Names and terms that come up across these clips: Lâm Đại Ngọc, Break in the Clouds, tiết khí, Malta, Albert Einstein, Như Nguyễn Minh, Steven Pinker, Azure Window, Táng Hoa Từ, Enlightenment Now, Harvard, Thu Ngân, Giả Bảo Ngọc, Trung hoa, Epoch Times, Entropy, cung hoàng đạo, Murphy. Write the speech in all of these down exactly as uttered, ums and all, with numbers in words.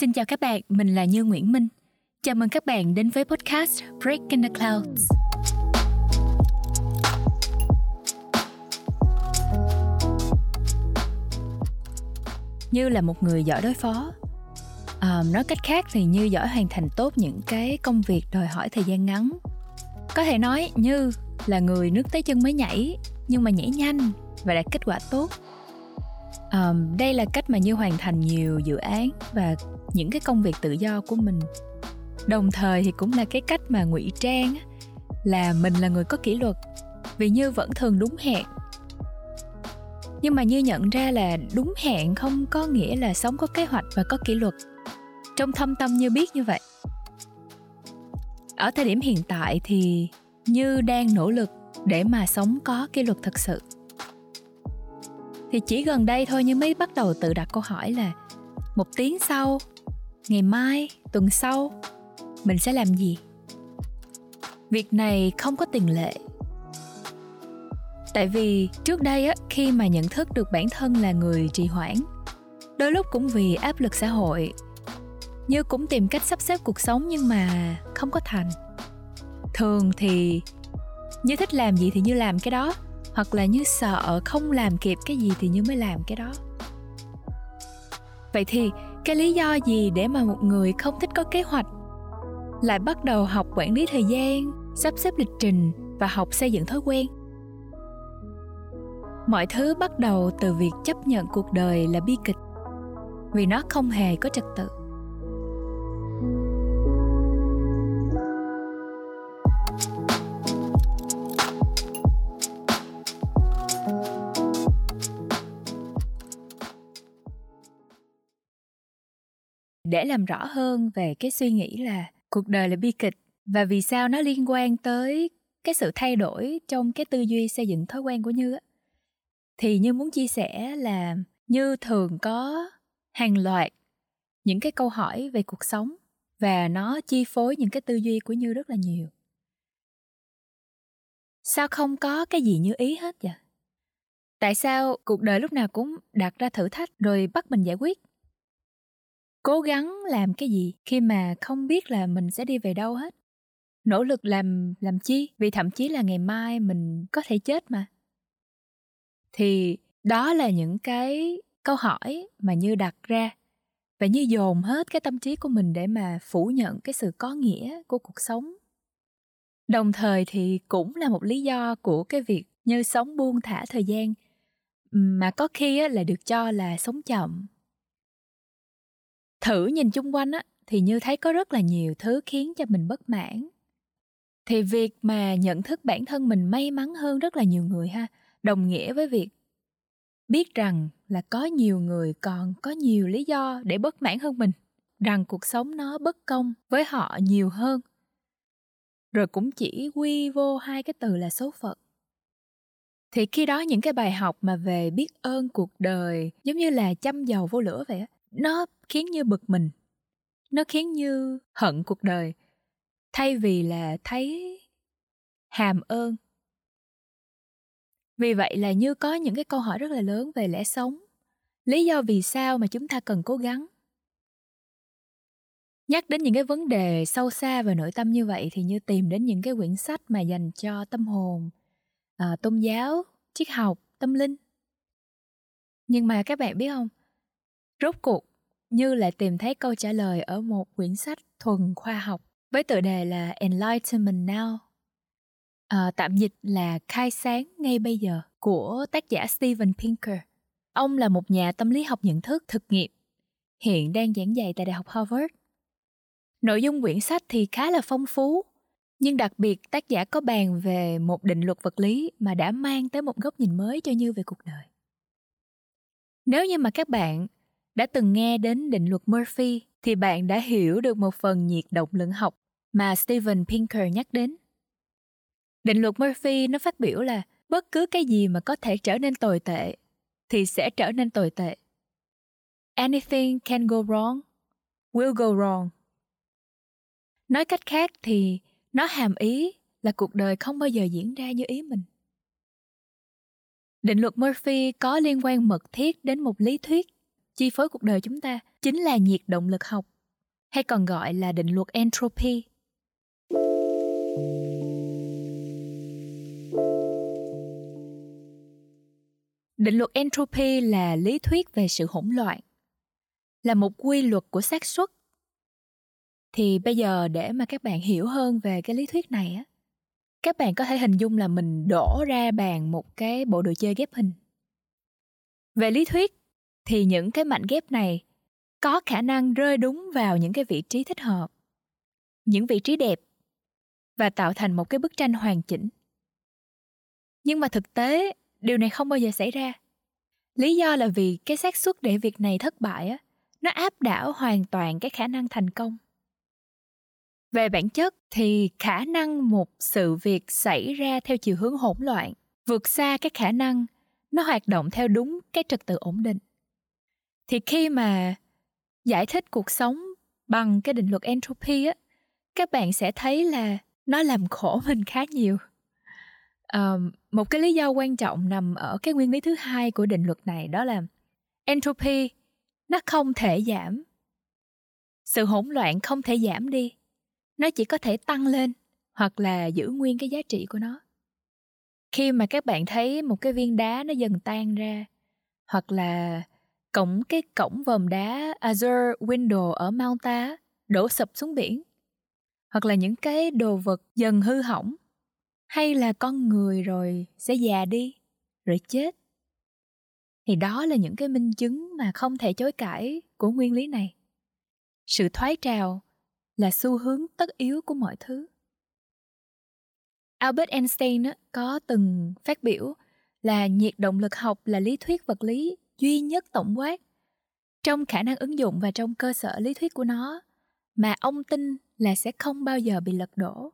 Xin chào các bạn, mình là Như Nguyễn Minh. Chào mừng các bạn đến với podcast Break in the Clouds. Như là một người giỏi đối phó. À, nói cách khác thì Như giỏi hoàn thành tốt những cái công việc đòi hỏi thời gian ngắn. Có thể nói Như là người nước tới chân mới nhảy, nhưng mà nhảy nhanh và đạt kết quả tốt. À, đây là cách mà Như hoàn thành nhiều dự án và những cái công việc tự do của mình. Đồng thời thì cũng là cái cách mà ngụy trang là mình là người có kỷ luật, vì Như vẫn thường đúng hẹn. Nhưng mà Như nhận ra là đúng hẹn không có nghĩa là sống có kế hoạch và có kỷ luật. Trong thâm tâm Như biết như vậy. Ở thời điểm hiện tại thì Như đang nỗ lực để mà sống có kỷ luật thật sự. Thì chỉ gần đây thôi Như mới bắt đầu tự đặt câu hỏi là một tiếng sau, ngày mai, tuần sau, mình sẽ làm gì? Việc này không có tiền lệ. Tại vì trước đây á, khi mà nhận thức được bản thân là người trì hoãn, đôi lúc cũng vì áp lực xã hội, Như cũng tìm cách sắp xếp cuộc sống nhưng mà không có thành. Thường thì Như thích làm gì thì Như làm cái đó, hoặc là Như sợ không làm kịp cái gì thì Như mới làm cái đó. Vậy thì cái lý do gì để mà một người không thích có kế hoạch lại bắt đầu học quản lý thời gian, sắp xếp lịch trình và học xây dựng thói quen? Mọi thứ bắt đầu từ việc chấp nhận cuộc đời là bi kịch, vì nó không hề có trật tự. Để làm rõ hơn về cái suy nghĩ là cuộc đời là bi kịch và vì sao nó liên quan tới cái sự thay đổi trong cái tư duy xây dựng thói quen của Như á, thì Như muốn chia sẻ là Như thường có hàng loạt những cái câu hỏi về cuộc sống và nó chi phối những cái tư duy của Như rất là nhiều. Sao không có cái gì như ý hết vậy? Tại sao cuộc đời lúc nào cũng đặt ra thử thách rồi bắt mình giải quyết? Cố gắng làm cái gì khi mà không biết là mình sẽ đi về đâu hết? Nỗ lực làm làm chi? Vì thậm chí là ngày mai mình có thể chết mà. Thì đó là những cái câu hỏi mà Như đặt ra và Như dồn hết cái tâm trí của mình để mà phủ nhận cái sự có nghĩa của cuộc sống. Đồng thời thì cũng là một lý do của cái việc Như sống buông thả thời gian mà có khi là được cho là sống chậm. Thử nhìn chung quanh á, thì Như thấy có rất là nhiều thứ khiến cho mình bất mãn. Thì việc mà nhận thức bản thân mình may mắn hơn rất là nhiều người ha, đồng nghĩa với việc biết rằng là có nhiều người còn có nhiều lý do để bất mãn hơn mình, rằng cuộc sống nó bất công với họ nhiều hơn. Rồi cũng chỉ quy vô hai cái từ là số phận. Thì khi đó những cái bài học mà về biết ơn cuộc đời giống như là châm dầu vô lửa vậy á, nó khiến Như bực mình, nó khiến Như hận cuộc đời, thay vì là thấy hàm ơn. Vì vậy là Như có những cái câu hỏi rất là lớn về lẽ sống, lý do vì sao mà chúng ta cần cố gắng. Nhắc đến những cái vấn đề sâu xa và nội tâm như vậy thì Như tìm đến những cái quyển sách mà dành cho tâm hồn, à, tôn giáo, triết học, tâm linh. Nhưng mà các bạn biết không, rốt cuộc Như lại tìm thấy câu trả lời ở một quyển sách thuần khoa học với tựa đề là Enlightenment Now, à, tạm dịch là Khai sáng ngay bây giờ, của tác giả Steven Pinker. Ông là một nhà tâm lý học nhận thức thực nghiệm, hiện đang giảng dạy tại Đại học Harvard. Nội dung quyển sách thì khá là phong phú, nhưng đặc biệt tác giả có bàn về một định luật vật lý mà đã mang tới một góc nhìn mới cho Như về cuộc đời. Nếu như mà các bạn đã từng nghe đến định luật Murphy thì bạn đã hiểu được một phần nhiệt động lượng học mà Steven Pinker nhắc đến. Định luật Murphy nó phát biểu là bất cứ cái gì mà có thể trở nên tồi tệ thì sẽ trở nên tồi tệ. Anything can go wrong, will go wrong. Nói cách khác thì nó hàm ý là cuộc đời không bao giờ diễn ra như ý mình. Định luật Murphy có liên quan mật thiết đến một lý thuyết chi phối cuộc đời chúng ta chính là nhiệt động lực học, hay còn gọi là định luật Entropy. Định luật Entropy là lý thuyết về sự hỗn loạn, là một quy luật của xác suất. Thì bây giờ để mà các bạn hiểu hơn về cái lý thuyết này á, các bạn có thể hình dung là mình đổ ra bàn một cái bộ đồ chơi ghép hình. Về lý thuyết thì những cái mảnh ghép này có khả năng rơi đúng vào những cái vị trí thích hợp, những vị trí đẹp và tạo thành một cái bức tranh hoàn chỉnh. Nhưng mà thực tế điều này không bao giờ xảy ra. Lý do là vì cái xác suất để việc này thất bại á, nó áp đảo hoàn toàn cái khả năng thành công. Về bản chất thì khả năng một sự việc xảy ra theo chiều hướng hỗn loạn vượt xa cái khả năng nó hoạt động theo đúng cái trật tự ổn định. Thì khi mà giải thích cuộc sống bằng cái định luật Entropy á, các bạn sẽ thấy là nó làm khổ mình khá nhiều. À, một cái lý do quan trọng nằm ở cái nguyên lý thứ hai của định luật này, đó là Entropy nó không thể giảm. Sự hỗn loạn không thể giảm đi. Nó chỉ có thể tăng lên hoặc là giữ nguyên cái giá trị của nó. Khi mà các bạn thấy một cái viên đá nó dần tan ra, hoặc là cổng cái cổng vòm đá Azure Window ở Malta đổ sập xuống biển, hoặc là những cái đồ vật dần hư hỏng, hay là con người rồi sẽ già đi, rồi chết. Thì đó là những cái minh chứng mà không thể chối cãi của nguyên lý này. Sự thoái trào là xu hướng tất yếu của mọi thứ. Albert Einstein có từng phát biểu là nhiệt động lực học là lý thuyết vật lý duy nhất tổng quát trong khả năng ứng dụng và trong cơ sở lý thuyết của nó mà ông tin là sẽ không bao giờ bị lật đổ.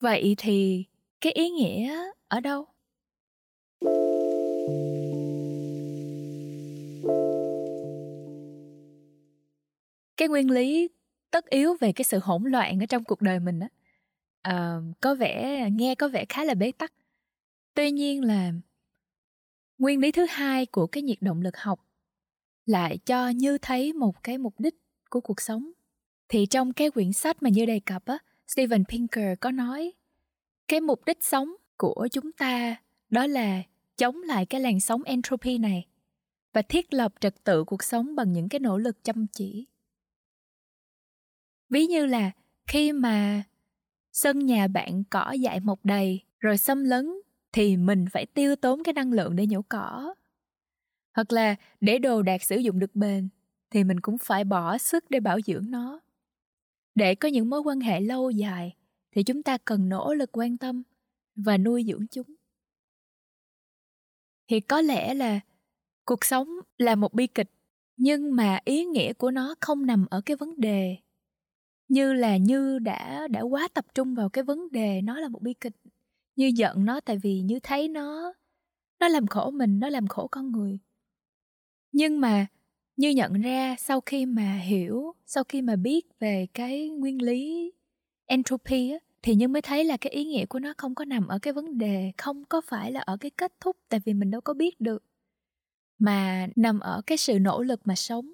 Vậy thì cái ý nghĩa ở đâu? Cái nguyên lý tất yếu về cái sự hỗn loạn ở trong cuộc đời mình á, à, có vẻ nghe có vẻ khá là bế tắc. Tuy nhiên là nguyên lý thứ hai của cái nhiệt động lực học lại cho Như thấy một cái mục đích của cuộc sống. Thì trong cái quyển sách mà Như đề cập á, Steven Pinker có nói cái mục đích sống của chúng ta đó là chống lại cái làn sóng entropy này và thiết lập trật tự cuộc sống bằng những cái nỗ lực chăm chỉ. Ví như là khi mà sân nhà bạn cỏ dại mọc đầy rồi xâm lấn thì mình phải tiêu tốn cái năng lượng để nhổ cỏ. Hoặc là để đồ đạc sử dụng được bền thì mình cũng phải bỏ sức để bảo dưỡng nó. Để có những mối quan hệ lâu dài thì chúng ta cần nỗ lực quan tâm và nuôi dưỡng chúng. Thì có lẽ là cuộc sống là một bi kịch, nhưng mà ý nghĩa của nó không nằm ở cái vấn đề. Như là Như đã đã quá tập trung vào cái vấn đề nó là một bi kịch. Như giận nó tại vì Như thấy nó nó làm khổ mình, nó làm khổ con người. Nhưng mà Như nhận ra sau khi mà hiểu, sau khi mà biết về cái nguyên lý entropy á, thì Như mới thấy là cái ý nghĩa của nó không có nằm ở cái vấn đề, không có phải là ở cái kết thúc, tại vì mình đâu có biết được, mà nằm ở cái sự nỗ lực mà sống.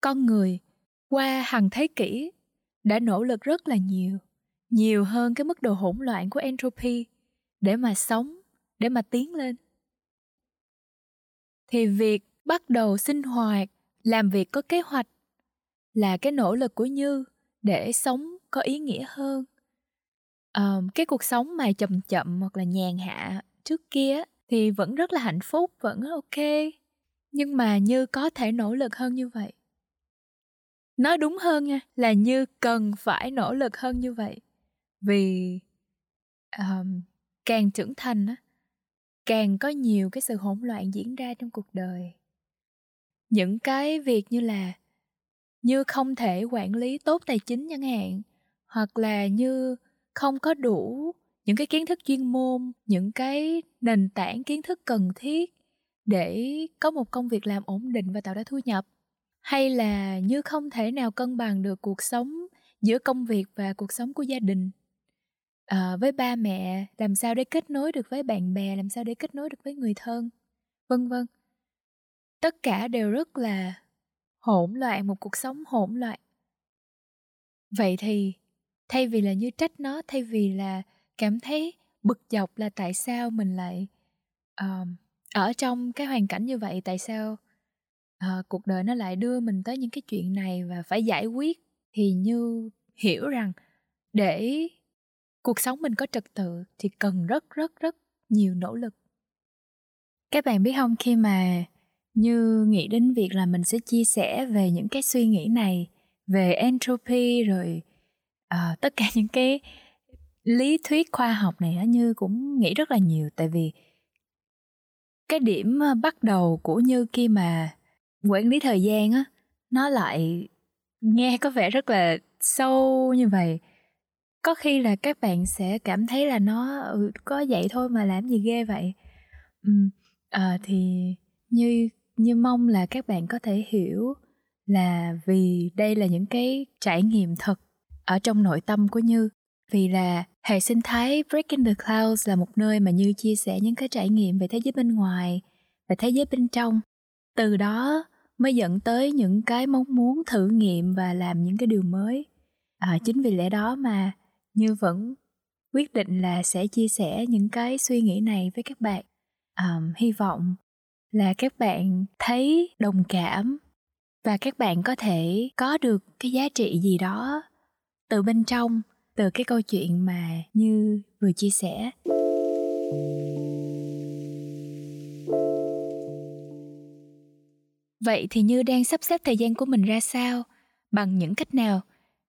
Con người qua hàng thế kỷ đã nỗ lực rất là nhiều, nhiều hơn cái mức độ hỗn loạn của entropy để mà sống, để mà tiến lên. Thì việc bắt đầu sinh hoạt, làm việc có kế hoạch là cái nỗ lực của Như để sống có ý nghĩa hơn. À, cái cuộc sống mà chậm chậm hoặc là nhàn hạ trước kia thì vẫn rất là hạnh phúc, vẫn ok. Nhưng mà Như có thể nỗ lực hơn như vậy. Nói đúng hơn nha, là Như cần phải nỗ lực hơn như vậy. Vì um, càng trưởng thành, càng có nhiều cái sự hỗn loạn diễn ra trong cuộc đời. Những cái việc như là Như không thể quản lý tốt tài chính chẳng hạn, hoặc là Như không có đủ những cái kiến thức chuyên môn, những cái nền tảng kiến thức cần thiết để có một công việc làm ổn định và tạo ra thu nhập. Hay là Như không thể nào cân bằng được cuộc sống giữa công việc và cuộc sống của gia đình. À, với ba mẹ, làm sao để kết nối được với bạn bè, làm sao để kết nối được với người thân, vân vân. tất cả đều rất là hỗn loạn, một cuộc sống hỗn loạn. Vậy thì thay vì là như trách nó, thay vì là cảm thấy bực dọc là tại sao mình lại uh, ở trong cái hoàn cảnh như vậy, tại sao uh, cuộc đời nó lại đưa mình tới những cái chuyện này và phải giải quyết, thì Như hiểu rằng để cuộc sống mình có trật tự thì cần rất rất rất nhiều nỗ lực. Các bạn biết không, khi mà Như nghĩ đến việc là mình sẽ chia sẻ về những cái suy nghĩ này, về entropy rồi uh, tất cả những cái lý thuyết khoa học này, Như cũng nghĩ rất là nhiều. Tại vì cái điểm bắt đầu của Như khi mà quản lý thời gian á, nó lại nghe có vẻ rất là sâu như vậy. Có khi là các bạn sẽ cảm thấy là nó ừ, có vậy thôi mà làm gì ghê vậy. uhm, à, Thì Như, Như mong là các bạn có thể hiểu là vì đây là những cái trải nghiệm thật ở trong nội tâm của Như. Vì là hệ sinh thái Break in the Clouds là một nơi mà Như chia sẻ những cái trải nghiệm về thế giới bên ngoài, về thế giới bên trong. Từ đó mới dẫn tới những cái mong muốn thử nghiệm và làm những cái điều mới. À, chính vì lẽ đó mà Như vẫn quyết định là sẽ chia sẻ những cái suy nghĩ này với các bạn. À, hy vọng là các bạn thấy đồng cảm và các bạn có thể có được cái giá trị gì đó từ bên trong, từ cái câu chuyện mà Như vừa chia sẻ. Vậy thì Như đang sắp xếp thời gian của mình ra sao? Bằng những cách nào?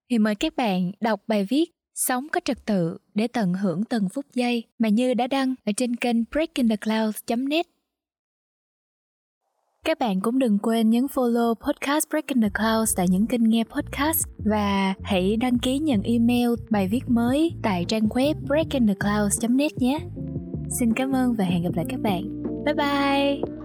Thì mời các bạn đọc bài viết Sống có trật tự để tận hưởng từng phút giây mà Như đã đăng ở trên kênh breaking the clouds chấm net. Các bạn cũng đừng quên nhấn follow podcast Break in the Clouds tại những kênh nghe podcast và hãy đăng ký nhận email bài viết mới tại trang web breaking the clouds chấm net nhé. Xin cảm ơn và hẹn gặp lại các bạn. Bye bye!